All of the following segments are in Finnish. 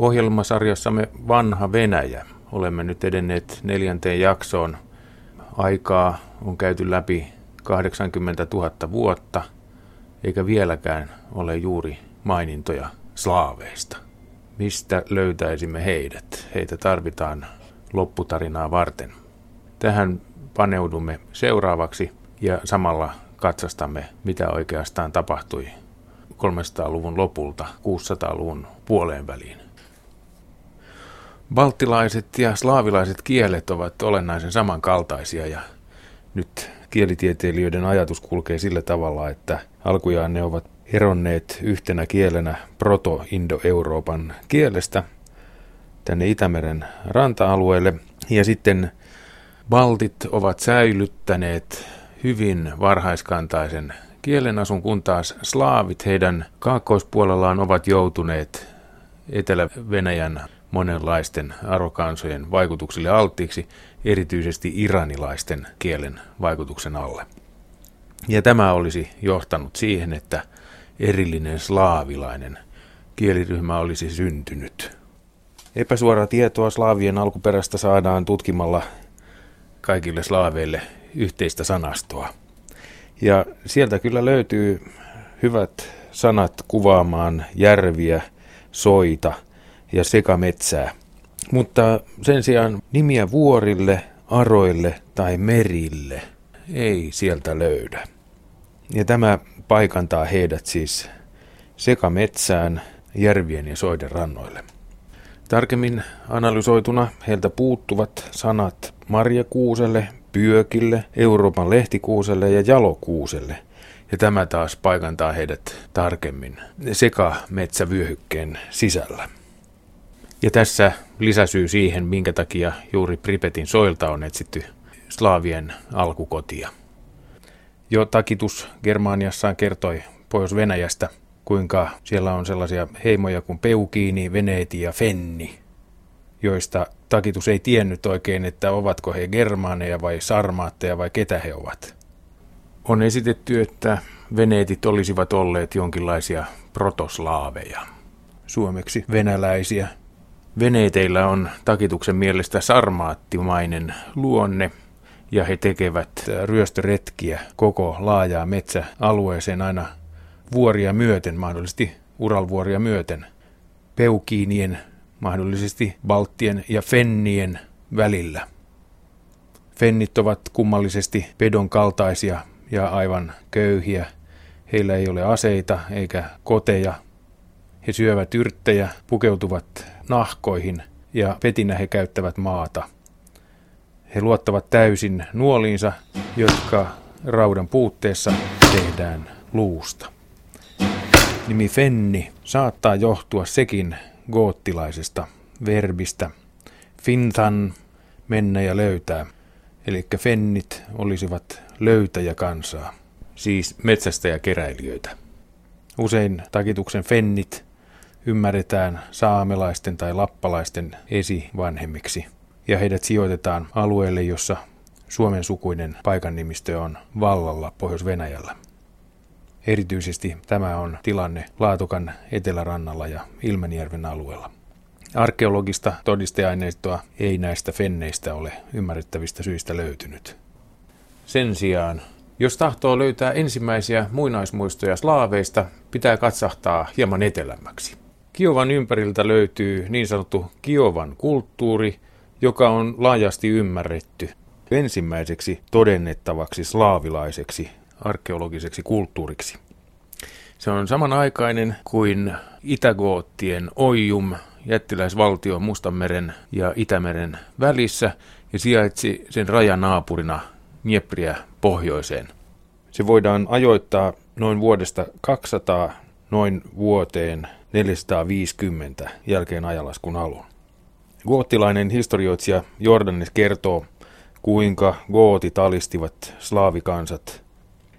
Ohjelmasarjassamme Vanha Venäjä olemme nyt edenneet 4. jaksoon. Aikaa on käyty läpi 80 000 vuotta, eikä vieläkään ole juuri mainintoja slaaveista. Mistä löytäisimme heidät? Heitä tarvitaan lopputarinaa varten. Tähän paneudumme seuraavaksi ja samalla katsastamme, mitä oikeastaan tapahtui 300-luvun lopulta 600-luvun puoleen väliin. Balttilaiset ja slaavilaiset kielet ovat olennaisen samankaltaisia ja nyt kielitieteilijöiden ajatus kulkee sillä tavalla, että alkujaan ne ovat eronneet yhtenä kielenä proto-Indo-Euroopan kielestä tänne Itämeren ranta-alueelle ja sitten baltit ovat säilyttäneet hyvin varhaiskantaisen kielenasun, kun taas slaavit heidän kaakkoispuolellaan ovat joutuneet Etelä-Venäjän monenlaisten arokansojen vaikutuksille alttiiksi, erityisesti iranilaisten kielen vaikutuksen alle. Ja tämä olisi johtanut siihen, että erillinen slaavilainen kieliryhmä olisi syntynyt. Epäsuoraa tietoa slaavien alkuperästä saadaan tutkimalla kaikille slaaveille yhteistä sanastoa. Ja sieltä kyllä löytyy hyvät sanat kuvaamaan järviä, soita ja sekametsää. Mutta sen sijaan nimiä vuorille, aroille tai merille ei sieltä löydä. Ja tämä paikantaa heidät siis sekametsään, järvien ja soiden rannoille. Tarkemmin analysoituna heiltä puuttuvat sanat marjakuuselle, pyökille, Euroopan lehtikuuselle ja jalokuuselle. Ja tämä taas paikantaa heidät tarkemmin sekametsävyöhykkeen sisällä. Ja tässä lisäsyy siihen, minkä takia juuri Pripetin soilta on etsitty slaavien alkukotia. Jo Takitus Germaniassaan kertoi Pohjois-Venäjästä, kuinka siellä on sellaisia heimoja kuin Peukiini, Venetiit ja Fenni, joista Takitus ei tiennyt oikein, että ovatko he germaaneja vai sarmaatteja vai ketä he ovat. On esitetty, että veneetit olisivat olleet jonkinlaisia protoslaaveja, suomeksi venäläisiä. Veneeteillä on Takituksen mielestä sarmaattimainen luonne ja he tekevät ryöstöretkiä koko laajaa metsäalueeseen aina vuoria myöten, mahdollisesti Uralvuoria myöten, Peukiinien, mahdollisesti balttien ja fennien välillä. Fennit ovat kummallisesti pedon kaltaisia ja aivan köyhiä. Heillä ei ole aseita eikä koteja. He syövät yrttejä, pukeutuvat nahkoihin ja petinä he käyttävät maata. He luottavat täysin nuoliinsa, jotka raudan puutteessa tehdään luusta. Nimi fenni saattaa johtua sekin goottilaisesta verbistä finthan, mennä ja löytää. Eli fennit olisivat löytäjäkansaa, siis metsästäjäkeräilijöitä. Usein Takituksen fennit ymmärretään saamelaisten tai lappalaisten esivanhemmiksi, ja heidät sijoitetaan alueelle, jossa suomen sukuinen paikannimistö on vallalla Pohjois-Venäjällä. Erityisesti tämä on tilanne Laatokan etelärannalla ja Ilmenjärven alueella. Arkeologista todisteaineistoa ei näistä fenneistä ole ymmärrettävistä syistä löytynyt. Sen sijaan, jos tahtoo löytää ensimmäisiä muinaismuistoja slaaveista, pitää katsahtaa hieman etelämmäksi. Kiovan ympäriltä löytyy niin sanottu Kiovan kulttuuri, joka on laajasti ymmärretty ensimmäiseksi todennettavaksi slaavilaiseksi arkeologiseksi kulttuuriksi. Se on samanaikainen kuin Itä-Gootien Oium, jättiläisvaltio Mustanmeren ja Itämeren välissä, ja sijaitsi sen rajanaapurina Dnepriä pohjoiseen. Se voidaan ajoittaa noin vuodesta 200 noin vuoteen 450 jälkeen ajalaskun alun. Goottilainen historioitsija Jordanes kertoo, kuinka gootit alistivat slaavikansat,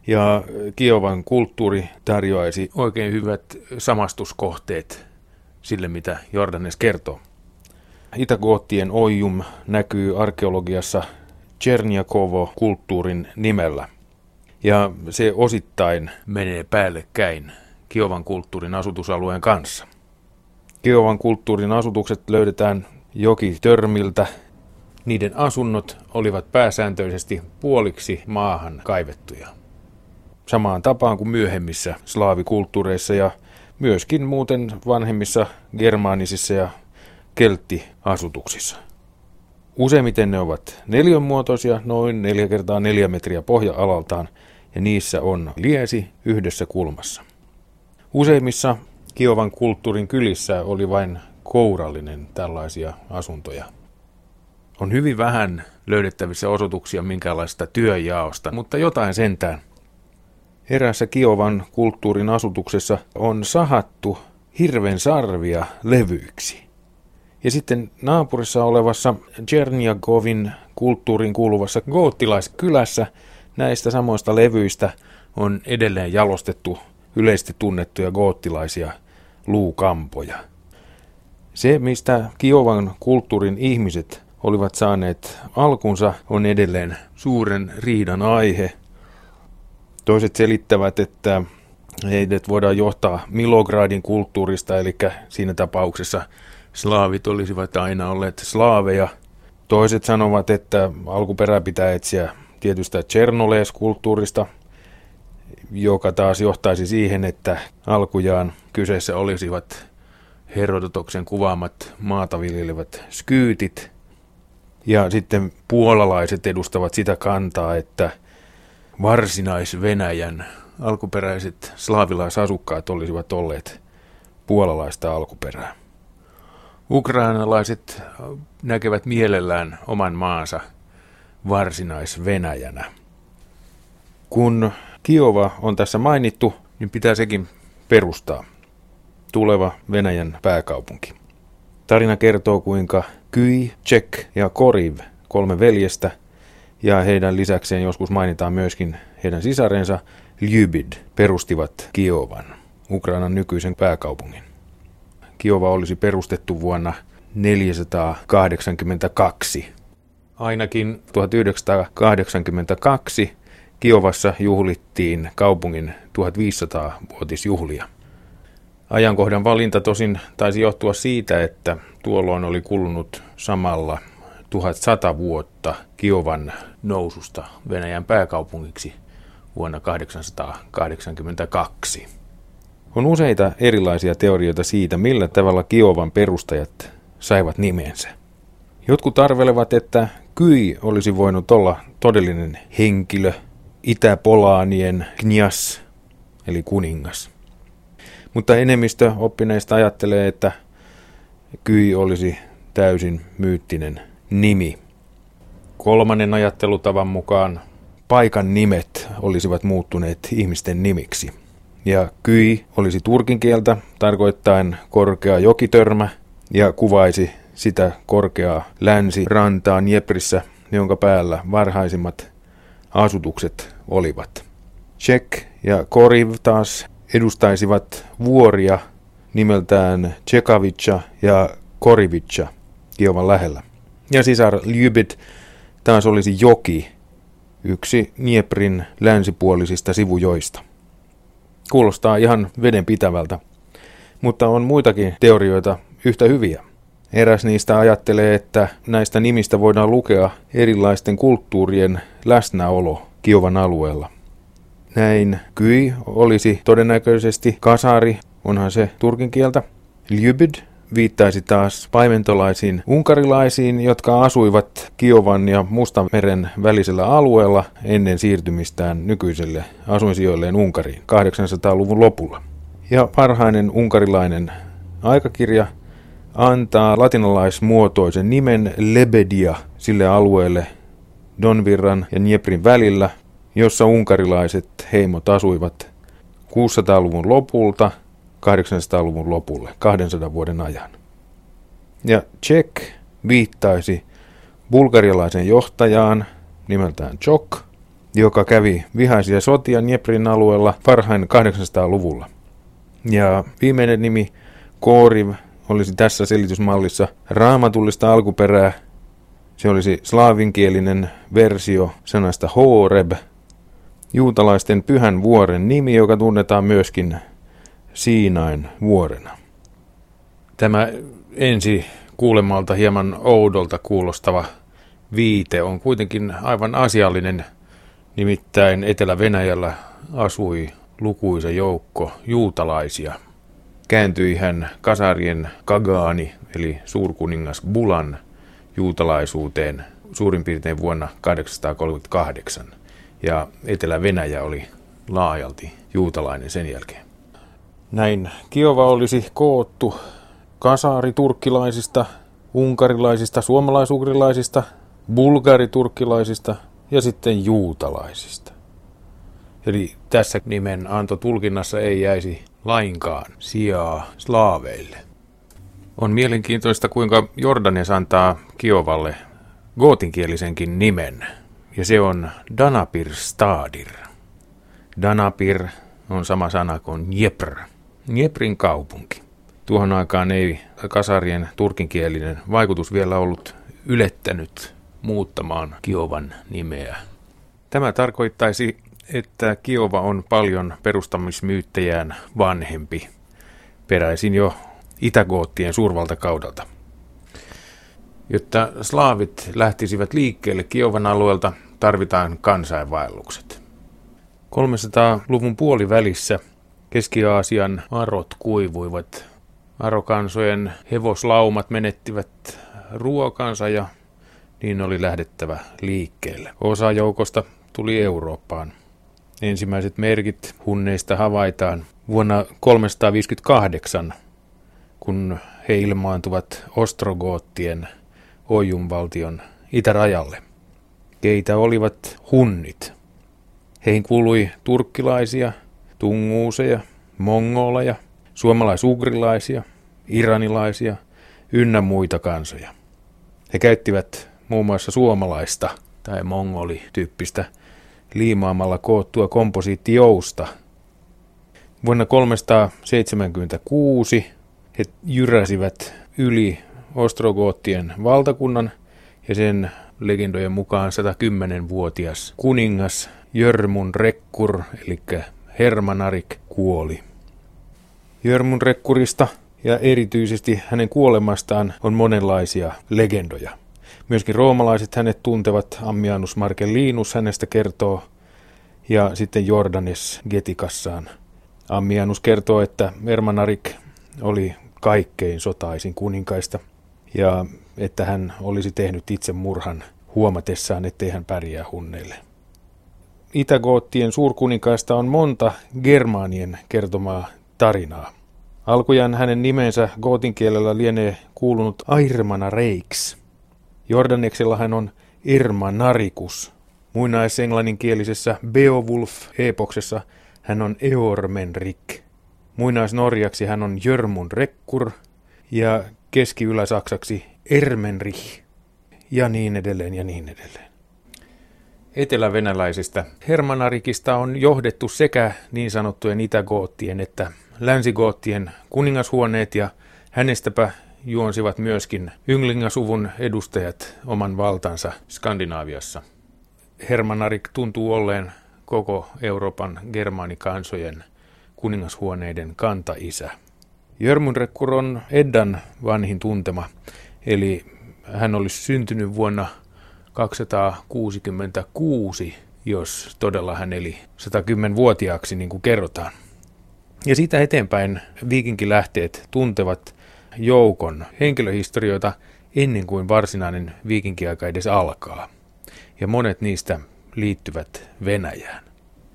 ja Kiovan kulttuuri tarjoaisi oikein hyvät samastuskohteet sille, mitä Jordanes kertoo. Itä-Goottien Oium näkyy arkeologiassa Tšernjahiv-kulttuurin nimellä, ja se osittain menee päällekkäin Kiovan kulttuurin asutusalueen kanssa. Kiovan kulttuurin asutukset löydetään jokitörmiltä. Niiden asunnot olivat pääsääntöisesti puoliksi maahan kaivettuja. Samaan tapaan kuin myöhemmissä slaavikulttuureissa ja myöskin muuten vanhemmissa germaanisissa ja kelttiasutuksissa. Useimmiten ne ovat neliönmuotoisia, noin 4x4 metriä pohja-alaltaan, ja niissä on liesi yhdessä kulmassa. Useimmissa Kiovan kulttuurin kylissä oli vain kourallinen tällaisia asuntoja. On hyvin vähän löydettävissä osoituksia minkälaista työjaosta, mutta jotain sentään. Eräässä Kiovan kulttuurin asutuksessa on sahattu hirven sarvia levyiksi. Ja sitten naapurissa olevassa Tšernjahovin kulttuuriin kuuluvassa goottilaiskylässä näistä samoista levyistä on edelleen jalostettu yleisesti tunnettuja goottilaisia luukampoja. Se, mistä Kiovan kulttuurin ihmiset olivat saaneet alkunsa, on edelleen suuren riidan aihe. Toiset selittävät, että heidät voidaan johtaa Milogradin kulttuurista, eli siinä tapauksessa slaavit olisivat aina olleet slaaveja. Toiset sanovat, että alkuperä pitää etsiä tietystä Tsernoles-kulttuurista, joka taas johtaisi siihen, että alkujaan kyseessä olisivat Herodotoksen kuvaamat maata viljelevät skyytit. Ja sitten puolalaiset edustavat sitä kantaa, että Varsinais-Venäjän alkuperäiset slaavilaisasukkaat olisivat olleet puolalaista alkuperää. Ukrainalaiset näkevät mielellään oman maansa Varsinais-Venäjänä. Kun Kiova on tässä mainittu, niin pitää sekin perustaa. Tuleva Venäjän pääkaupunki. Tarina kertoo, kuinka Kyi, Tsek ja Koriv, 3 veljestä, ja heidän lisäkseen joskus mainitaan myöskin heidän sisarensa Lyubid, perustivat Kiovan, Ukrainan nykyisen pääkaupungin. Kiova olisi perustettu vuonna 482. Ainakin 1982 Kiovassa juhlittiin kaupungin 1500-vuotisjuhlia. Ajankohdan valinta tosin taisi johtua siitä, että tuolloin oli kulunut samalla 1100 vuotta Kiovan noususta Venäjän pääkaupungiksi vuonna 882. On useita erilaisia teorioita siitä, millä tavalla Kiovan perustajat saivat nimensä. Jotkut arvelevat, että Kyi olisi voinut olla todellinen henkilö, Itä-Polaanien knjas, eli kuningas. Mutta enemmistö oppineista ajattelee, että Kyi olisi täysin myyttinen nimi. Kolmannen ajattelutavan mukaan paikan nimet olisivat muuttuneet ihmisten nimiksi. Ja Kyi olisi turkin kieltä, tarkoittaen korkea jokitörmä, ja kuvaisi sitä korkeaa länsirantaa Dneprissä, jonka päällä varhaisimmat asutukset olivat. Tsek ja Koriv taas edustaisivat vuoria nimeltään Tsekavica ja Korivica Kiovan lähellä. Ja sisar Lyubid taas olisi joki, yksi Dneprin länsipuolisista sivujoista. Kuulostaa ihan vedenpitävältä, mutta on muitakin teorioita yhtä hyviä. Eräs niistä ajattelee, että näistä nimistä voidaan lukea erilaisten kulttuurien läsnäolo Kiovan alueella. Näin Kyi olisi todennäköisesti kasari, onhan se turkin kieltä. Lyubid viittaisi taas paimentolaisiin unkarilaisiin, jotka asuivat Kiovan ja Mustanmeren välisellä alueella ennen siirtymistään nykyiselle asuinsijoilleen Unkariin 800-luvun lopulla. Ja varhainen unkarilainen aikakirja antaa latinalaismuotoisen nimen Lebedia sille alueelle Donvirran ja Dneprin välillä, jossa unkarilaiset heimot asuivat 600-luvun lopulta 800-luvun lopulle, 200 vuoden ajan. Ja Tsek viittaisi bulgarialaisen johtajaan nimeltään Tšok, joka kävi vihaisia sotia Dneprin alueella varhain 800-luvulla. Ja viimeinen nimi Koriv olisi tässä selitysmallissa raamatullista alkuperää. Se olisi slaavinkielinen versio sanasta Horeb, juutalaisten pyhän vuoren nimi, joka tunnetaan myöskin Siinain vuorena. Tämä ensi kuulemalta hieman oudolta kuulostava viite on kuitenkin aivan asiallinen, nimittäin Etelä-Venäjällä asui lukuisa joukko juutalaisia. Kääntyi hän kasarien kagaani eli suurkuningas Bulan juutalaisuuteen suurin piirtein vuonna 838 ja Etelä-Venäjä oli laajalti juutalainen sen jälkeen. Näin Kiova olisi koottu kasariturkkilaisista, unkarilaisista, suomalaisugrilaisista, bulgariturkkilaisista ja sitten juutalaisista. Eli tässä nimen antotulkinnassa ei jäisi lainkaan sijaa slaaveille. On mielenkiintoista, kuinka Jordanes antaa Kiovalle gootinkielisenkin nimen, ja se on Danaprstadir. Dnepr on sama sana kuin Dnepr, Dneprin kaupunki. Tuohon aikaan ei kasarien turkinkielinen vaikutus vielä ollut ylettänyt muuttamaan Kiovan nimeä. Tämä tarkoittaisi, että Kiova on paljon perustamismyyttejään vanhempi, peräisin jo Itä-Goottien suurvaltakaudelta. Jotta slaavit lähtisivät liikkeelle Kiovan alueelta, tarvitaan kansainvaellukset. 300-luvun puolivälissä Keski-Aasian arot kuivuivat. Arokansojen hevoslaumat menettivät ruokansa ja niin oli lähdettävä liikkeelle. Osa joukosta tuli Eurooppaan. Ensimmäiset merkit hunneista havaitaan vuonna 358, kun he ilmaantuvat Ostrogoottien Oium-valtion itärajalle. Keitä olivat hunnit? Heihin kuului turkkilaisia, tunguuseja, mongoleja, suomalaisugrilaisia, iranilaisia ynnä muita kansoja. He käyttivät muun muassa suomalaista tai mongolityyppistä liimaamalla koottua komposiittijousta. Vuonna 376 he jyräsivät yli Ostrogoottien valtakunnan ja sen legendojen mukaan 110-vuotias kuningas Jörmunrekr eli Ermanarik kuoli. Jörmunrekkurista ja erityisesti hänen kuolemastaan on monenlaisia legendoja. Myöskin roomalaiset hänet tuntevat, Ammianus Marcellinus hänestä kertoo, ja sitten Jordanes Getikassaan. Ammianus kertoo, että Ermanarik oli kaikkein sotaisin kuninkaista, ja että hän olisi tehnyt itsemurhan huomatessaan, ettei hän pärjää hunneille. Itä-Goottien suurkuninkaista on monta germaanien kertomaa tarinaa. Alkujaan hänen nimensä gootin kielellä lienee kuulunut Ayrmanareiks. Jordaneksella hän on Ermanarikus. Muinaisenglanninkielisessä Beowulf-epoksessa hän on Eormenrik. Muinaisnorjaksi hän on Jörmunrekr ja keskiyläsaksaksi Ermenrih. Ja niin edelleen ja niin edelleen. Etelävenäläisestä Hermanarikista on johdettu sekä niin sanottujen Itä-Goottien että Länsi-Goottien kuningashuoneet ja hänestäpä juonsivat myöskin Ynglingasuvun edustajat oman valtansa Skandinaaviassa. Ermanarik tuntuu olleen koko Euroopan germaanikansojen kuningashuoneiden kantaisä. Jörmunrekr on Eddan vanhin tuntema, eli hän olisi syntynyt vuonna 266, jos todella hän eli 110-vuotiaaksi, niin kuin kerrotaan. Ja siitä eteenpäin viikinkilähteet tuntevat joukon henkilöhistorioita ennen kuin varsinainen viikinkiaika edes alkaa. Ja monet niistä liittyvät Venäjään.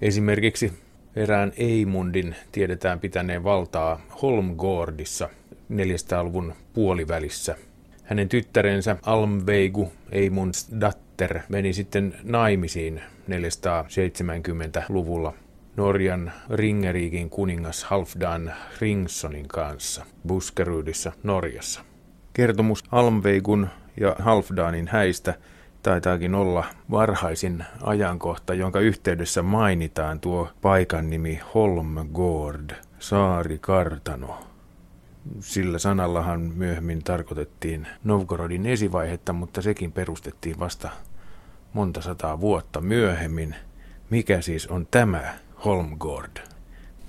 Esimerkiksi erään Eimundin tiedetään pitäneen valtaa Holmgordissa 400-luvun puolivälissä. Hänen tyttärensä Almveigu Eimundsdatter meni sitten naimisiin 470-luvulla Norjan Ringeriikin kuningas Halfdan Ringsonin kanssa Buskerudissa Norjassa. Kertomus Almveigun ja Halfdanin häistä taitaakin olla varhaisin ajankohta, jonka yhteydessä mainitaan tuo paikan nimi Holmgord, saarikartano. Sillä sanallahan myöhemmin tarkoitettiin Novgorodin esivaihetta, mutta sekin perustettiin vasta monta sataa vuotta myöhemmin. Mikä siis on tämä Holmgord?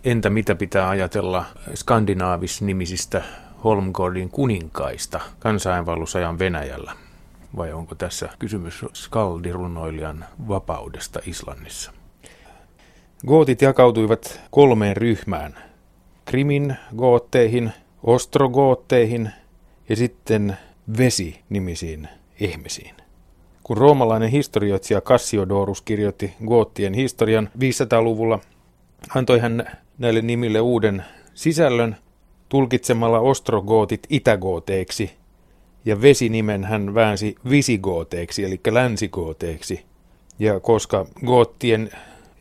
Entä mitä pitää ajatella skandinaavis-nimisistä Holmgordin kuninkaista kansainvaellusajan Venäjällä? Vai onko tässä kysymys skaldirunoilijan vapaudesta Islannissa? Gootit jakautuivat kolmeen ryhmään. Krimin gootteihin, ostrogootteihin ja sitten Vesi-nimisiin ihmisiin. Kun roomalainen historioitsija Cassiodorus kirjoitti goottien historian 500-luvulla, antoi hän näille nimille uuden sisällön tulkitsemalla ostrogootit itägooteiksi ja vesinimen hän väänsi visigooteiksi eli länsigooteiksi. Ja koska goottien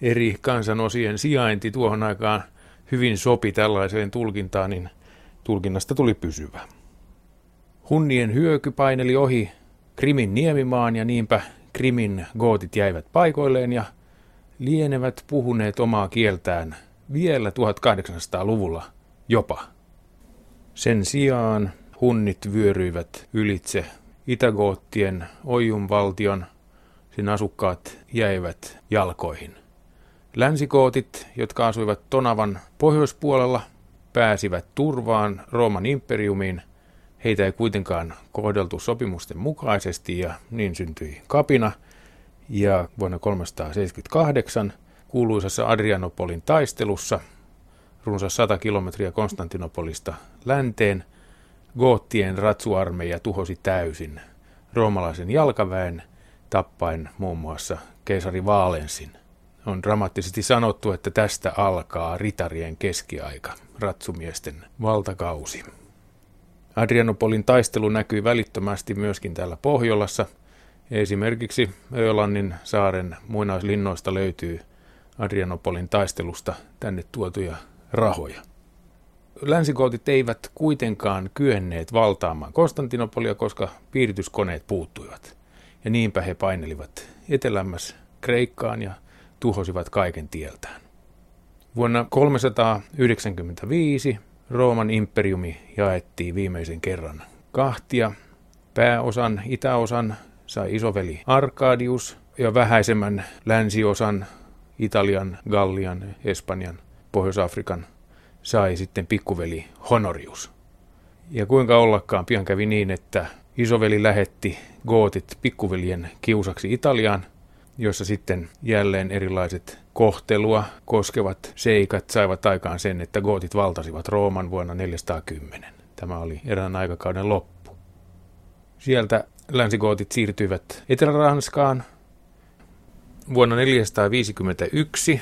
eri kansanosien sijainti tuohon aikaan hyvin sopi tällaiseen tulkintaan, niin tulkinnasta tuli pysyvä. Hunnien hyöky paineli ohi Krimin niemimaan ja niinpä Krimin gootit jäivät paikoilleen ja lienevät puhuneet omaa kieltään vielä 1800-luvulla jopa. Sen sijaan hunnit vyöryivät ylitse Itä-Goottien Oium-valtion, sen asukkaat jäivät jalkoihin. Länsigootit, jotka asuivat Tonavan pohjoispuolella, pääsivät turvaan Rooman imperiumiin. Heitä ei kuitenkaan kohdeltu sopimusten mukaisesti ja niin syntyi kapina. Ja vuonna 378 kuuluisassa Adrianopolin taistelussa runsas 100 kilometriä Konstantinopolista länteen goottien ratsuarmeija tuhosi täysin roomalaisen jalkaväen tappaen muun muassa keisari Valensin. On dramaattisesti sanottu, että tästä alkaa ritarien keskiaika, ratsumiesten valtakausi. Adrianopolin taistelu näkyi välittömästi myöskin täällä Pohjolassa. Esimerkiksi Ölannin saaren muinaislinnoista löytyy Adrianopolin taistelusta tänne tuotuja rahoja. Länsigootit eivät kuitenkaan kyenneet valtaamaan Konstantinopolia, koska piirityskoneet puuttuivat. Ja niinpä he painelivat etelämmäs Kreikkaan ja tuhosivat kaiken tieltään. Vuonna 395 Rooman imperiumi jaettiin viimeisen kerran kahtia. Pääosan, itäosan sai isoveli Arkadius ja vähäisemmän länsiosan Italian, Gallian, Espanjan, Pohjois-Afrikan sai sitten pikkuveli Honorius. Ja kuinka ollakaan pian kävi niin, että isoveli lähetti gootit pikkuveljen kiusaksi Italiaan, jossa sitten jälleen erilaiset kohtelua koskevat seikat saivat aikaan sen, että gootit valtasivat Rooman vuonna 410. Tämä oli erään aikakauden loppu. Sieltä länsigootit siirtyivät Etelä-Ranskaan. Vuonna 451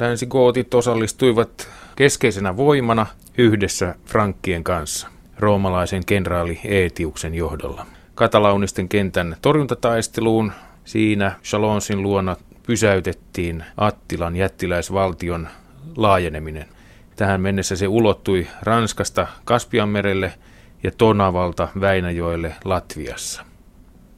länsigootit osallistuivat keskeisenä voimana yhdessä frankkien kanssa roomalaisen kenraali Eetiuksen johdolla katalaunisten kentän torjuntataisteluun. Siinä Chalonsin luona pysäytettiin Attilan jättiläisvaltion laajeneminen. Tähän mennessä se ulottui Ranskasta Kaspianmerelle ja Tonavalta Väinäjoelle Latviassa.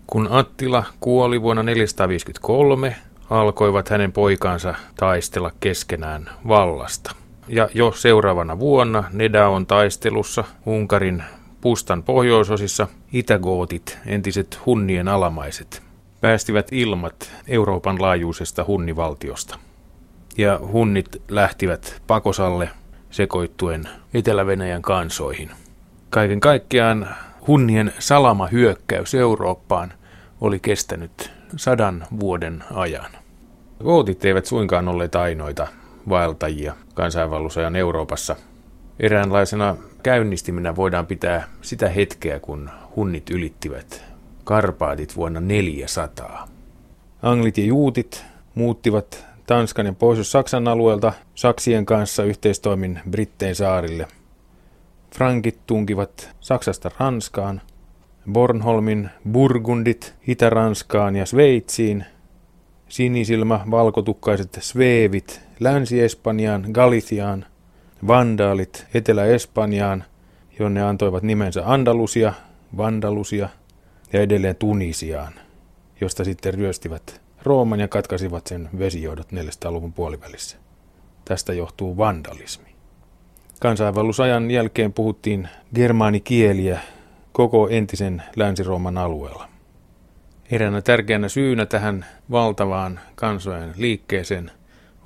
Kun Attila kuoli vuonna 453, alkoivat hänen poikansa taistella keskenään vallasta. Ja jo seuraavana vuonna Nedaon taistelussa Unkarin Pustan pohjoisosissa itägootit, entiset hunnien alamaiset, päästivät ilmat Euroopan laajuisesta hunnivaltiosta. Ja hunnit lähtivät pakosalle sekoittuen Etelä-Venäjän kansoihin. Kaiken kaikkiaan hunnien salamahyökkäys Eurooppaan oli kestänyt 100 vuoden ajan. Gootit eivät suinkaan olleet ainoita vaeltajia kansainvaellusajan Euroopassa. Eräänlaisena käynnistiminä voidaan pitää sitä hetkeä, kun hunnit ylittivät Karpaatit vuonna 400. Anglit ja juutit muuttivat Tanskan ja Pohjois-Saksan alueelta saksien kanssa yhteistoimin Brittein saarille. Frankit tunkivat Saksasta Ranskaan, Bornholmin burgundit Itä-Ranskaan ja Sveitsiin, sinisilmä-valkotukkaiset sveevit Länsi-Espanjaan, Galiciaan, vandaalit Etelä-Espanjaan, jonne antoivat nimensä Andalusia, Vandalusia ja edelleen Tunisiaan, josta sitten ryöstivät Rooman ja katkaisivat sen vesijohdot 400-luvun puolivälissä. Tästä johtuu vandalismi. Kansainvaellusajan jälkeen puhuttiin germaanikieliä koko entisen Länsi-Rooman alueella. Eräänä tärkeänä syynä tähän valtavaan kansojen liikkeeseen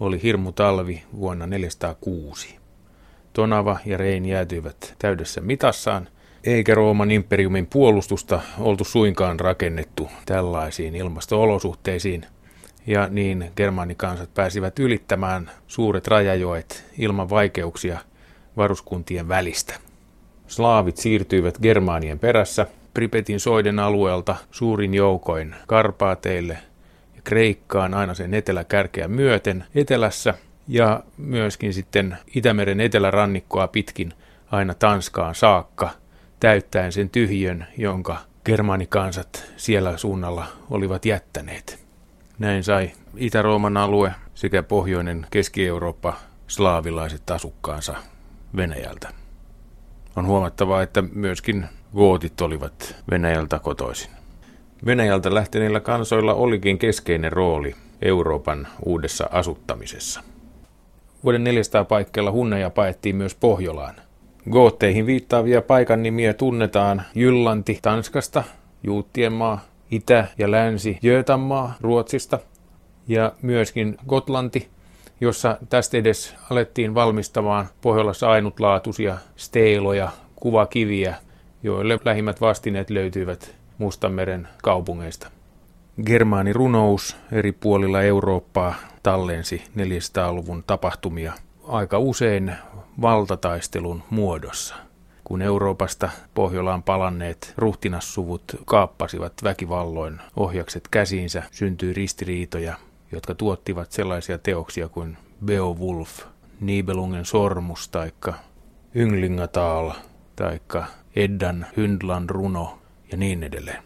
oli hirmutalvi vuonna 406. Tonava ja Rein jäätyivät täydessä mitassaan Eikä Rooman imperiumin puolustusta oltu suinkaan rakennettu tällaisiin ilmasto-olosuhteisiin, ja niin germaanikansat pääsivät ylittämään suuret rajajoet ilman vaikeuksia varuskuntien välistä. Slaavit siirtyivät germaanien perässä Pripetin soiden alueelta suurin joukoin Karpaateille ja Kreikkaan aina sen eteläkärkeä myöten etelässä ja myöskin sitten Itämeren etelärannikkoa pitkin aina Tanskaan saakka täyttäen sen tyhjön, jonka germaanikansat siellä suunnalla olivat jättäneet. Näin sai Itä-Rooman alue sekä pohjoinen Keski-Eurooppa slaavilaiset asukkaansa Venäjältä. On huomattavaa, että myöskin gootit olivat Venäjältä kotoisin. Venäjältä lähteneillä kansoilla olikin keskeinen rooli Euroopan uudessa asuttamisessa. Vuoden 400 paikkeilla hunneja paettiin myös Pohjolaan. Gootteihin viittaavia paikan nimiä tunnetaan Jyllanti Tanskasta, Juuttienmaa, Itä- ja Länsi-Götanmaa Ruotsista ja myöskin Gotlanti, jossa tästä edes alettiin valmistamaan Pohjolassa ainutlaatuisia steiloja, kuvakiviä, joille lähimmät vastineet löytyivät Mustanmeren kaupungeista. Germaanirunous eri puolilla Eurooppaa tallensi 400-luvun tapahtumia aika usein valtataistelun muodossa, kun Euroopasta Pohjolaan palanneet ruhtinassuvut kaappasivat väkivalloin ohjakset käsiinsä, syntyi ristiriitoja, jotka tuottivat sellaisia teoksia kuin Beowulf, Nibelungen sormus, taikka Ynglingatal, taikka Eddan Hyndlan runo ja niin edelleen.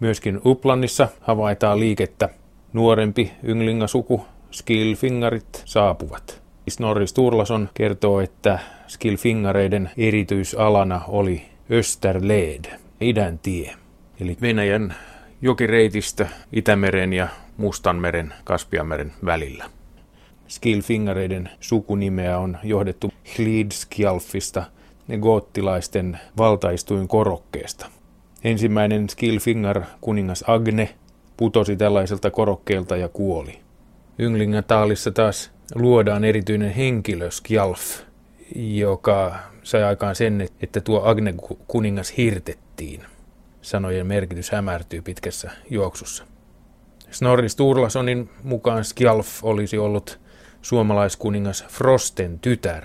Myöskin Uplannissa havaitaan liikettä. Nuorempi Ynglinga-suku, Skilfingarit, saapuvat. Snorri Sturlason kertoo, että Skilfingareiden erityisalana oli Österled, idän tie, eli Venäjän jokireitistö Itämeren ja Mustanmeren, Kaspianmeren välillä. Skilfingareiden sukunimeä on johdettu Hlidskjalfista, goottilaisten valtaistuin korokkeesta. Ensimmäinen Skilfingar, kuningas Agne, putosi tällaiselta korokkeelta ja kuoli. Ynglingataalissa taas luodaan erityinen henkilö Skjalf, joka sai aikaan sen, että tuo Agne-kuningas hirtettiin. Sanojen merkitys hämärtyy pitkässä juoksussa. Snorri Sturlasonin mukaan Skjalf olisi ollut suomalaiskuningas Frosten tytär,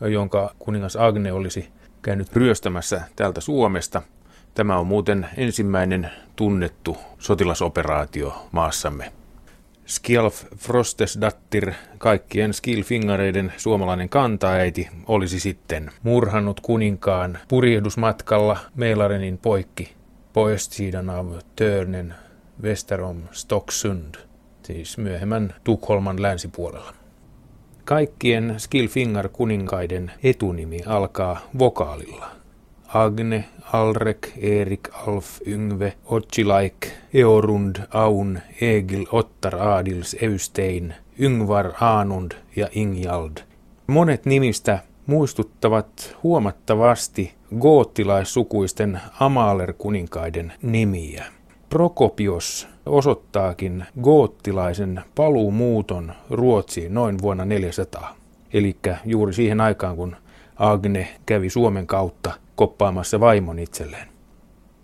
jonka kuningas Agne olisi käynyt ryöstämässä täältä Suomesta. Tämä on muuten ensimmäinen tunnettu sotilasoperaatio maassamme. Skjalf Frostesdattir, kaikkien Skilfingareiden suomalainen kantaäiti, olisi sitten murhannut kuninkaan purjehdusmatkalla Meelarenin poikki på östsidan av Törnen Westerom Stocksund, siis myöhemmän Tukholman länsipuolella. Kaikkien Skilfingar-kuninkaiden etunimi alkaa vokaalilla. Agne, Alrek, Erik, Alf, Yngve, Otsilaik, Eorund, Aun, Egil, Ottar, Adils, Eystein, Yngvar, Aanund ja Ingjald. Monet nimistä muistuttavat huomattavasti goottilaissukuisten Amaler-kuninkaiden nimiä. Prokopios osoittaakin goottilaisen paluumuuton Ruotsiin noin vuonna 400, eli juuri siihen aikaan, kun Agne kävi Suomen kautta koppaamassa vaimon itselleen.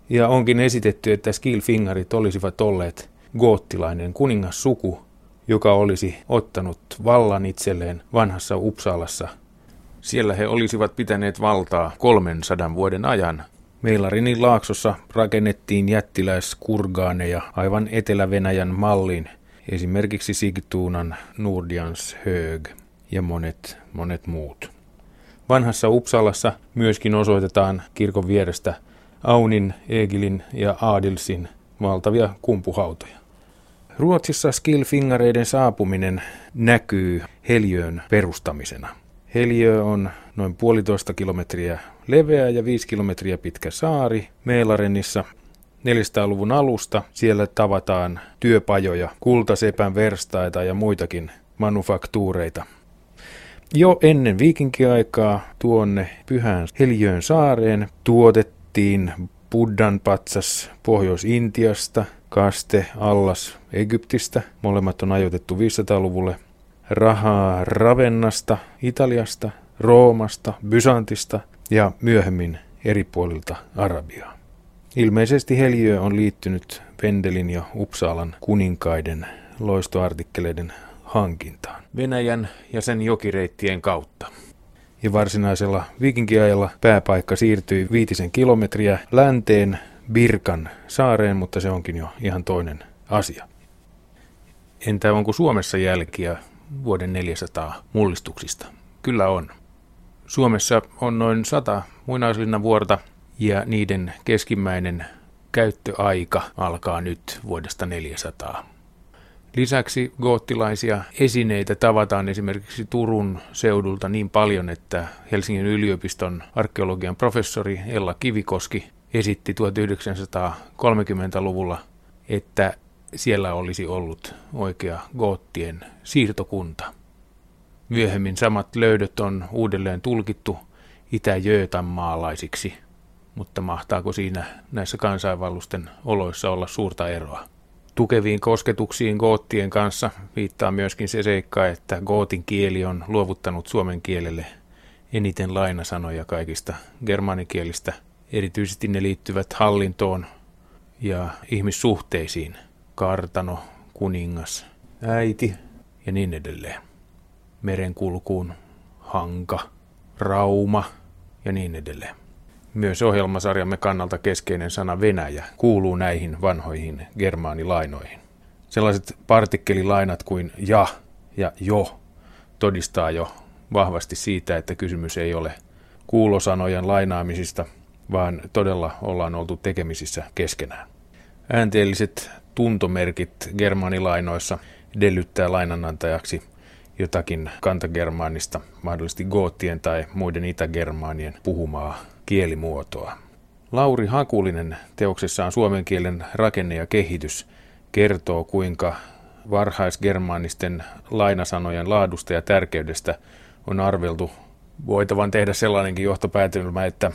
Ja onkin esitetty, että Skilfingarit olisivat olleet goottilainen kuningassuku, joka olisi ottanut vallan itselleen vanhassa Uppsalassa. Siellä he olisivat pitäneet valtaa 300 vuoden ajan. Meilarinin laaksossa rakennettiin jättiläiskurgaaneja aivan Etelä-Venäjän malliin, esimerkiksi Sigtuunan Nordianshög ja monet muut. Vanhassa Uppsalassa myöskin osoitetaan kirkon vierestä Aunin, Egilin ja Adilsin valtavia kumpuhautoja. Ruotsissa Skilfingareiden saapuminen näkyy Heliöön perustamisena. Heliö on noin 1,5 kilometriä leveä ja 5 kilometriä pitkä saari Meelarenissa. 400-luvun alusta siellä tavataan työpajoja, kultasepän verstaita ja muitakin manufaktuureita. Jo ennen viikinkiaikaa tuonne Pyhään Heliöön saareen tuotettiin buddhanpatsas Pohjois-Intiasta, kaste allas Egyptistä, molemmat on ajoitettu 500-luvulle, rahaa Ravennasta, Italiasta, Roomasta, Bysantista ja myöhemmin eri puolilta Arabiaa. Ilmeisesti heliö on liittynyt Vendelin ja Uppsalan kuninkaiden loistoartikkeleiden hankintaan Venäjän ja sen jokireittien kautta. Ja varsinaisella viikinkiajalla pääpaikka siirtyi 5 kilometriä länteen Birkan saareen, mutta se onkin jo ihan toinen asia. Entä onko Suomessa jälkiä vuoden 400 mullistuksista? Kyllä on. Suomessa on noin 100 muinaislinnan vuorta ja niiden keskimmäinen käyttöaika alkaa nyt vuodesta 400. Lisäksi goottilaisia esineitä tavataan esimerkiksi Turun seudulta niin paljon, että Helsingin yliopiston arkeologian professori Ella Kivikoski esitti 1930-luvulla, että siellä olisi ollut oikea goottien siirtokunta. Myöhemmin samat löydöt on uudelleen tulkittu itä-jöötanmaalaisiksi, mutta mahtaako siinä näissä kansainvaellusten oloissa olla suurta eroa? Tukeviin kosketuksiin goottien kanssa viittaa myöskin se seikka, että gootin kieli on luovuttanut suomen kielelle eniten lainasanoja kaikista germaanikielistä. Erityisesti ne liittyvät hallintoon ja ihmissuhteisiin. Kartano, kuningas, äiti ja niin edelleen. Merenkulkuun, hanka, rauma ja niin edelleen. Myös ohjelmasarjamme kannalta keskeinen sana Venäjä kuuluu näihin vanhoihin germaanilainoihin. Sellaiset partikkelilainat kuin ja jo todistaa jo vahvasti siitä, että kysymys ei ole kuulosanojen lainaamisista, vaan todella ollaan oltu tekemisissä keskenään. Äänteelliset tuntomerkit germaanilainoissa edellyttää lainanantajaksi jotakin kantagermaanista, mahdollisesti goottien tai muiden itägermaanien puhumaa kielimuotoa. Lauri Hakulinen teoksessaan Suomen kielen rakenne ja kehitys kertoo, kuinka varhaisgermaanisten lainasanojen laadusta ja tärkeydestä on arveltu voitavan tehdä sellainenkin johtopäätelmä, että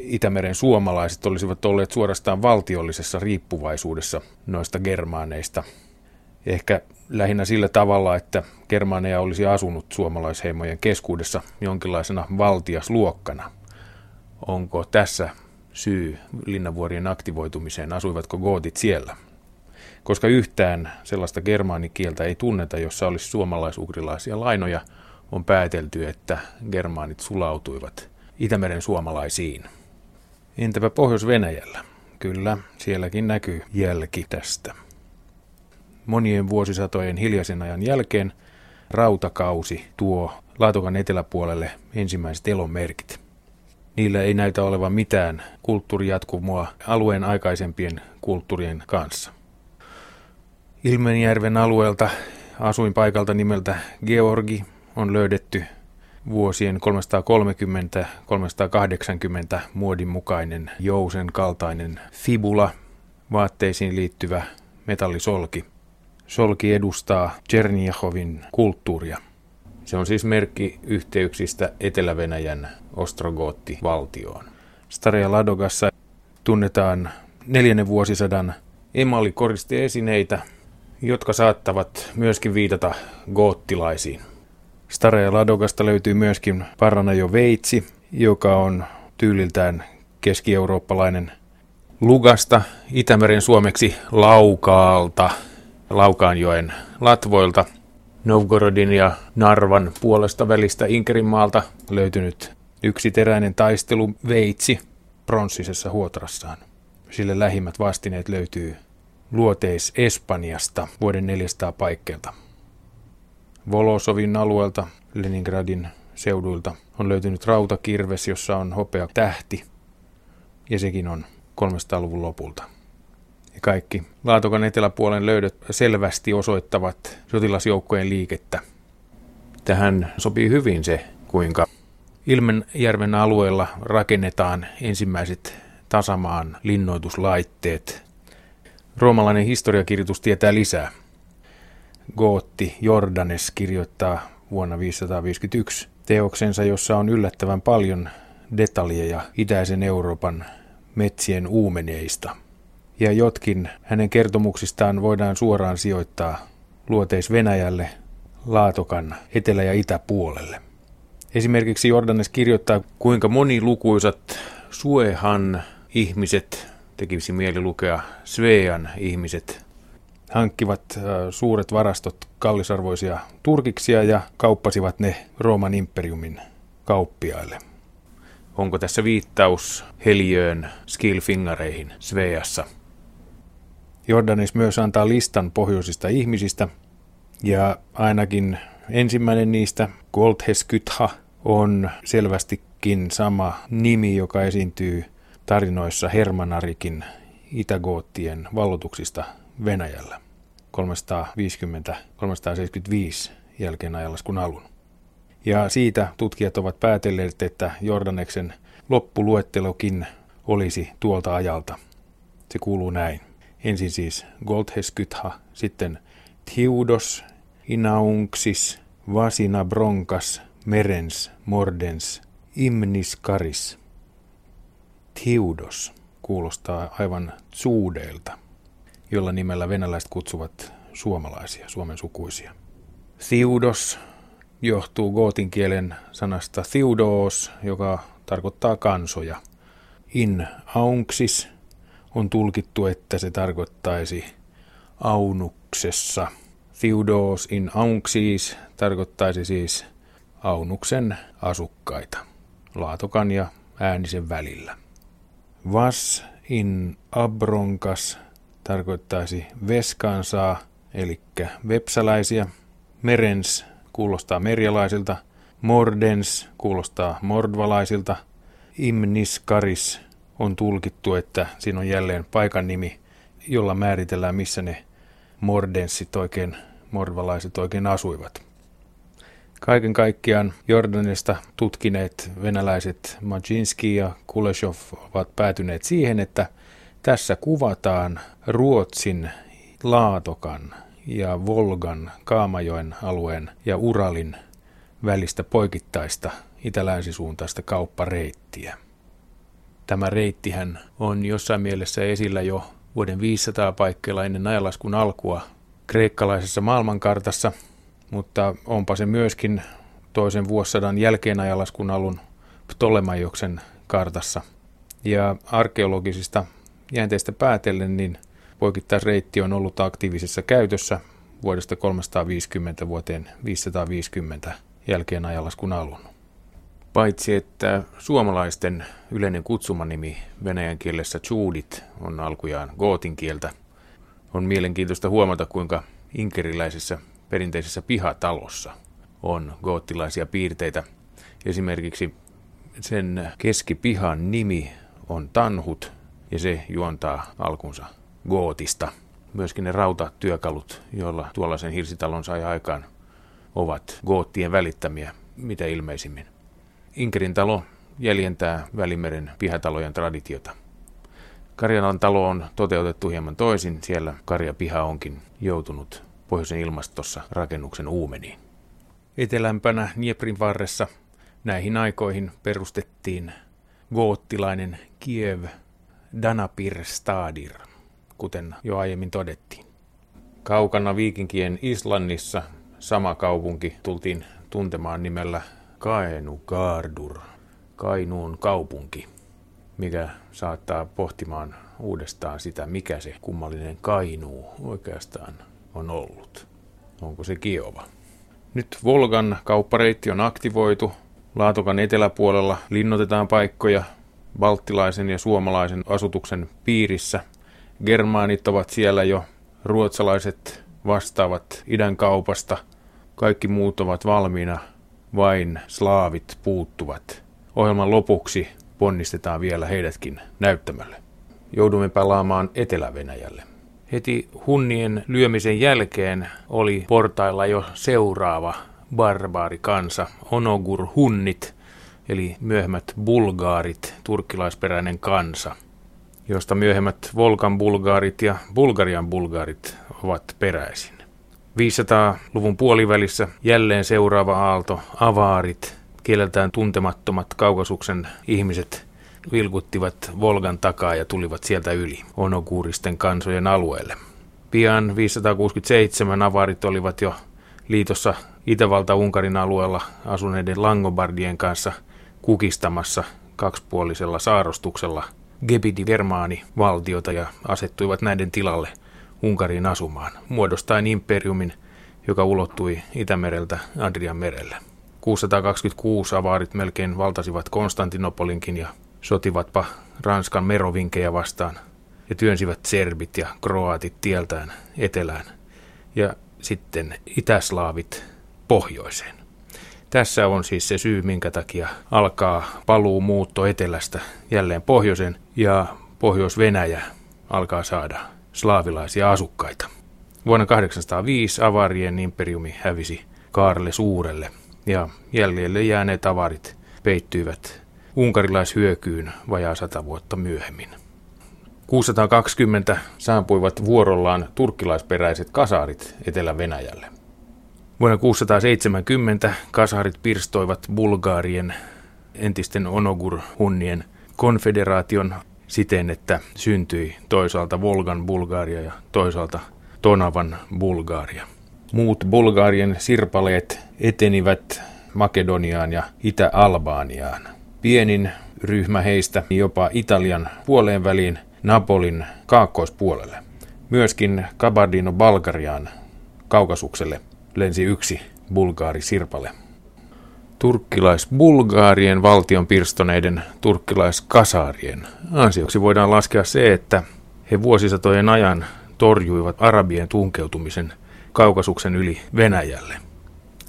Itämeren suomalaiset olisivat olleet suorastaan valtiollisessa riippuvaisuudessa noista germaaneista. Ehkä lähinnä sillä tavalla, että germaaneja olisi asunut suomalaisheimojen keskuudessa jonkinlaisena valtiasluokkana. Onko tässä syy linnanvuorien aktivoitumiseen? Asuivatko gootit siellä? Koska yhtään sellaista germaanikieltä ei tunneta, jossa olisi suomalaisugrilaisia lainoja, on päätelty, että germaanit sulautuivat Itämeren suomalaisiin. Entäpä Pohjois-Venäjällä? Kyllä, sielläkin näkyy jälki tästä. Monien vuosisatojen hiljaisen ajan jälkeen rautakausi tuo Laatokan eteläpuolelle ensimmäiset elonmerkit. Niillä ei näytä olevan mitään kulttuurijatkumoa alueen aikaisempien kulttuurien kanssa. Ilmenjärven alueelta asuinpaikalta nimeltä Georgi on löydetty vuosien 330–380 muodin mukainen jousen kaltainen fibula, vaatteisiin liittyvä metallisolki. Solki edustaa Tšernjahovin kulttuuria. Se on siis merkki yhteyksistä Etelä-Venäjän Ostrogootti-valtioon. Staria Ladogassa tunnetaan 4. vuosisadan emalikoristeesineitä, jotka saattavat myöskin viitata goottilaisiin. Staria Ladogasta löytyy myöskin Paranajoveitsi, joka on tyyliltään keskieurooppalainen. Lugasta, Itämeren suomeksi Laukaalta, Laukaanjoen latvoilta, Novgorodin ja Narvan puolesta välistä Inkerinmaalta löytynyt yksiteräinen taisteluveitsi pronssisessa huotrassaan. Sille lähimmät vastineet löytyy Luoteis-Espanjasta vuoden 400 paikkeelta. Volosovin alueelta, Leningradin seuduilta, on löytynyt rautakirves, jossa on hopea tähti, ja sekin on 300-luvun lopulta. Ja kaikki Laatokan eteläpuolen löydöt selvästi osoittavat sotilasjoukkojen liikettä. Tähän sopii hyvin se, kuinka Ilmenjärven alueella rakennetaan ensimmäiset tasamaan linnoituslaitteet. Roomalainen historiakirjoitus tietää lisää. Gootti Jordanes kirjoittaa vuonna 551 teoksensa, jossa on yllättävän paljon detaljeja itäisen Euroopan metsien uumeneista. Ja jotkin hänen kertomuksistaan voidaan suoraan sijoittaa Luoteis-Venäjälle, Laatokan etelä- ja itäpuolelle. Esimerkiksi Jordanes kirjoittaa, kuinka monilukuisat Suehan ihmiset, tekisi mieli lukea Svean ihmiset, hankkivat suuret varastot kallisarvoisia turkiksia ja kauppasivat ne Rooman imperiumin kauppiaille. Onko tässä viittaus Heliöön skillfingareihin Sveassa? Jordanes myös antaa listan pohjoisista ihmisistä, ja ainakin ensimmäinen niistä, Goltheskytha, on selvästikin sama nimi, joka esiintyy tarinoissa Hermanarikin Itä-Goottien valloituksista Venäjällä 350-375 jälkeen ajalaskun alun. Ja siitä tutkijat ovat päätelleet, että Jordaneksen loppuluettelokin olisi tuolta ajalta. Se kuuluu näin. Ensin siis Goltheskytha, sitten Thiudos, Inaunxis, Vasinabronkas, Merens, Mordens, Imniskaris. Thiudos kuulostaa aivan Tsuudeilta, jolla nimellä venäläiset kutsuvat suomalaisia, suomen sukuisia. Thiudos johtuu gootin kielen sanasta thiudos, joka tarkoittaa kansoja. Inaunxis on tulkittu, että se tarkoittaisi aunuksessa. Thiudos inaunxis tarkoittaisi siis aunuksen asukkaita laatokan ja äänisen välillä. Vas in abronkas tarkoittaisi veskansaa, eli vepsäläisiä. Merens kuulostaa merjalaisilta. Mordens kuulostaa mordvalaisilta. Imniskaris on tulkittu, että siinä on jälleen paikan nimi, jolla määritellään, missä ne mordvalaiset oikein asuivat. Kaiken kaikkiaan Jordanista tutkineet venäläiset Majinski ja Kuleshov ovat päätyneet siihen, että tässä kuvataan Ruotsin Laatokan ja Volgan, Kaamajoen alueen ja Uralin välistä poikittaista itä-länsisuuntaista kauppareittiä. Tämä reittihän on jossain mielessä esillä jo vuoden 500 paikkeilla ennen ajanlaskun alkua kreikkalaisessa maailmankartassa, mutta onpa se myöskin toisen vuosisadan jälkeen ajanlaskun alun Ptolemaioksen kartassa. Ja arkeologisista jäänteistä päätellen, niin poikittaisreitti on ollut aktiivisessa käytössä vuodesta 350 vuoteen 550 jälkeen ajanlaskun alun. Paitsi että suomalaisten yleinen kutsumanimi venäjän kielessä tsuudit on alkujaan gootin kieltä, on mielenkiintoista huomata, kuinka inkeriläisessä perinteisessä pihatalossa on goottilaisia piirteitä. Esimerkiksi sen keskipihan nimi on Tanhut, ja se juontaa alkunsa gootista. Myöskin ne rautatyökalut, joilla tuollaisen hirsitalon sai aikaan, ovat goottien välittämiä mitä ilmeisimmin. Inkerin talo jäljentää Välimeren pihatalojen traditiota. Karjalan talo on toteutettu hieman toisin, siellä karjapiha onkin joutunut pohjoisen ilmastossa rakennuksen uumeniin. Etelämpänä Dnieprin varressa näihin aikoihin perustettiin goottilainen Kiev Danaprstadir, kuten jo aiemmin todettiin. Kaukana viikinkien Islannissa sama kaupunki tultiin tuntemaan nimellä Kaenugaardur, Kainuun kaupunki, mikä saattaa pohtimaan uudestaan sitä, mikä se kummallinen Kainuu oikeastaan on ollut. Onko se Kiova? Nyt Volgan kauppareitti on aktivoitu. Laatokan eteläpuolella linnoitetaan paikkoja balttilaisen ja suomalaisen asutuksen piirissä. Germaanit ovat siellä jo, ruotsalaiset vastaavat idänkaupasta. Kaikki muut ovat valmiina, vain slaavit puuttuvat. Ohjelman lopuksi ponnistetaan vielä heidätkin näyttämälle. Joudumme palaamaan Etelä-Venäjälle. Heti hunnien lyömisen jälkeen oli portailla jo seuraava barbaarikansa, Onogur-hunnit, eli myöhemmät bulgaarit, turkkilaisperäinen kansa, josta myöhemmät Volkan bulgaarit ja Bulgarian bulgaarit ovat peräisin. 500-luvun puolivälissä jälleen seuraava aalto, avaarit, kieleltään tuntemattomat Kaukasuksen ihmiset, vilkuttivat Volgan takaa ja tulivat sieltä yli onoguuristen kansojen alueelle. Pian 567 avaarit olivat jo liitossa Itävalta-Unkarin alueella asuneiden langobardien kanssa kukistamassa kaksipuolisella saarostuksella Gebidi-Vermaani-valtiota ja asettuivat näiden tilalle Unkarin asumaan, muodostaen imperiumin, joka ulottui Itämereltä Adrianmerelle. 626 avaarit melkein valtasivat Konstantinopolinkin ja sotivatpa Ranskan merovinkejä vastaan ja työnsivät serbit ja kroatit tieltään etelään ja sitten itäslaavit pohjoiseen. Tässä on siis se syy, minkä takia alkaa paluumuutto etelästä jälleen pohjoisen ja Pohjois-Venäjä alkaa saada slaavilaisia asukkaita. Vuonna 805 avarien imperiumi hävisi Kaarle Suurelle ja jäljelle jääneet avarit peittyivät unkarilaishyökyyn vajaa 100 vuotta myöhemmin. 620 saapuivat vuorollaan turkkilaisperäiset kasarit Etelä-Venäjälle. Vuonna 670 kasarit pirstoivat Bulgaarien entisten Onogur-hunnien konfederaation siten, että syntyi toisaalta Volgan Bulgaria ja toisaalta Tonavan Bulgaria. Muut Bulgaarien sirpaleet etenivät Makedoniaan ja Itä-Albaaniaan. Pienin ryhmä heistä jopa Italian puoleen väliin Napolin kaakkoispuolelle. Myöskin Kabardino-Balkariaan Kaukasukselle lensi yksi bulgaarisirpale. Turkkilais-Bulgaarien valtion pirstoneiden turkkilaiskasaarien ansioksi voidaan laskea se, että he vuosisatojen ajan torjuivat arabien tunkeutumisen Kaukasuksen yli Venäjälle.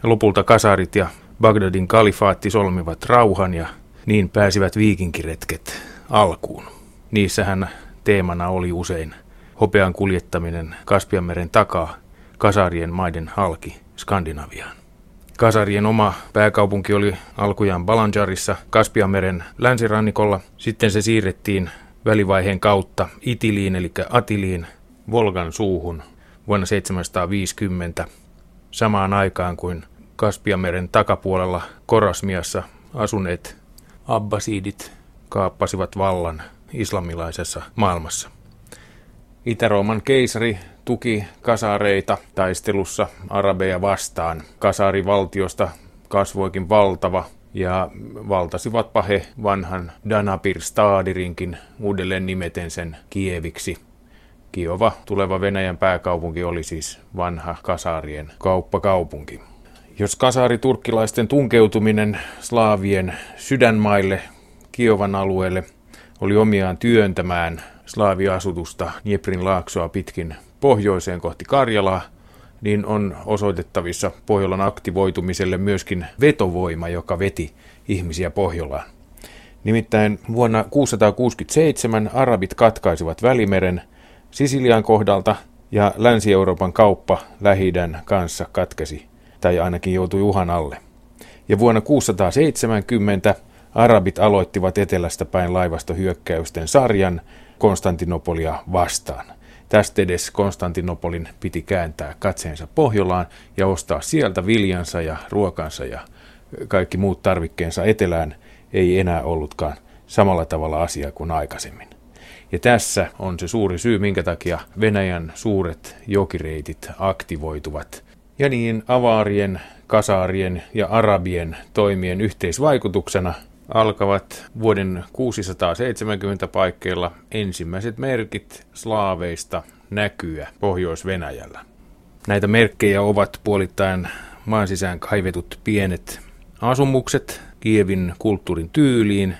Lopulta kasarit ja Bagdadin kalifaatti solmivat rauhan ja niin pääsivät viikinkiretket alkuun. Niissähän teemana oli usein hopean kuljettaminen Kaspianmeren takaa kasarien maiden halki Skandinaviaan. Kasarien oma pääkaupunki oli alkujaan Balanjarissa Kaspianmeren länsirannikolla. Sitten se siirrettiin välivaiheen kautta Itiliin eli Atiliin Volgan suuhun vuonna 750 samaan aikaan kuin Kaspianmeren takapuolella Korasmiassa asuneet abbasidit kaappasivat vallan islamilaisessa maailmassa. Itä-Rooman keisari tuki kasareita taistelussa arabeja vastaan. Kasarivaltiosta kasvoikin valtava ja valtasivatpa he vanhan Danaprstadirinkin uudelleen nimeten sen Kieviksi. Kiova, tuleva Venäjän pääkaupunki, oli siis vanha kasarien kauppakaupunki. Jos kasariturkkilaisten tunkeutuminen slaavien sydänmaille Kiovan alueelle oli omiaan työntämään slaaviasutusta Dnieprin laaksoa pitkin pohjoiseen kohti Karjalaa, niin on osoitettavissa Pohjolan aktivoitumiselle myöskin vetovoima, joka veti ihmisiä Pohjolaan. Nimittäin vuonna 667 arabit katkaisivat Välimeren Sisilian kohdalta ja Länsi-Euroopan kauppa Lähi-idän kanssa katkesi, tai ainakin joutui uhan alle. Ja vuonna 670 arabit aloittivat etelästä päin laivastohyökkäysten sarjan Konstantinopolia vastaan. Tästä edes Konstantinopolin piti kääntää katseensa Pohjolaan ja ostaa sieltä viljansa ja ruokansa ja kaikki muut tarvikkeensa etelään. Ei enää ollutkaan samalla tavalla asia kuin aikaisemmin. Ja tässä on se suuri syy, minkä takia Venäjän suuret jokireitit aktivoituvat. Ja niin avaarien, kasaarien ja arabien toimien yhteisvaikutuksena alkavat vuoden 670 paikkeilla ensimmäiset merkit slaaveista näkyä Pohjois-Venäjällä. Näitä merkkejä ovat puolittain maan sisään kaivetut pienet asumukset Kievin kulttuurin tyyliin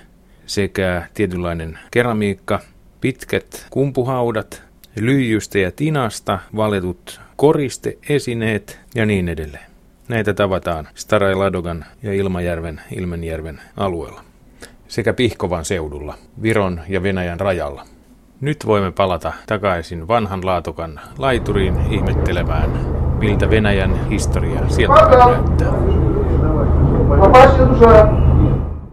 sekä tietynlainen keramiikka, pitkät kumpuhaudat, lyijystä ja tinasta valetut koristeesineet ja niin edelleen. Näitä tavataan Staraj Ladogan ja Ilmenjärven alueella sekä Pihkovan seudulla, Viron ja Venäjän rajalla. Nyt voimme palata takaisin vanhan Laatokan laituriin ihmettelemään, miltä Venäjän historia sieltä näyttää.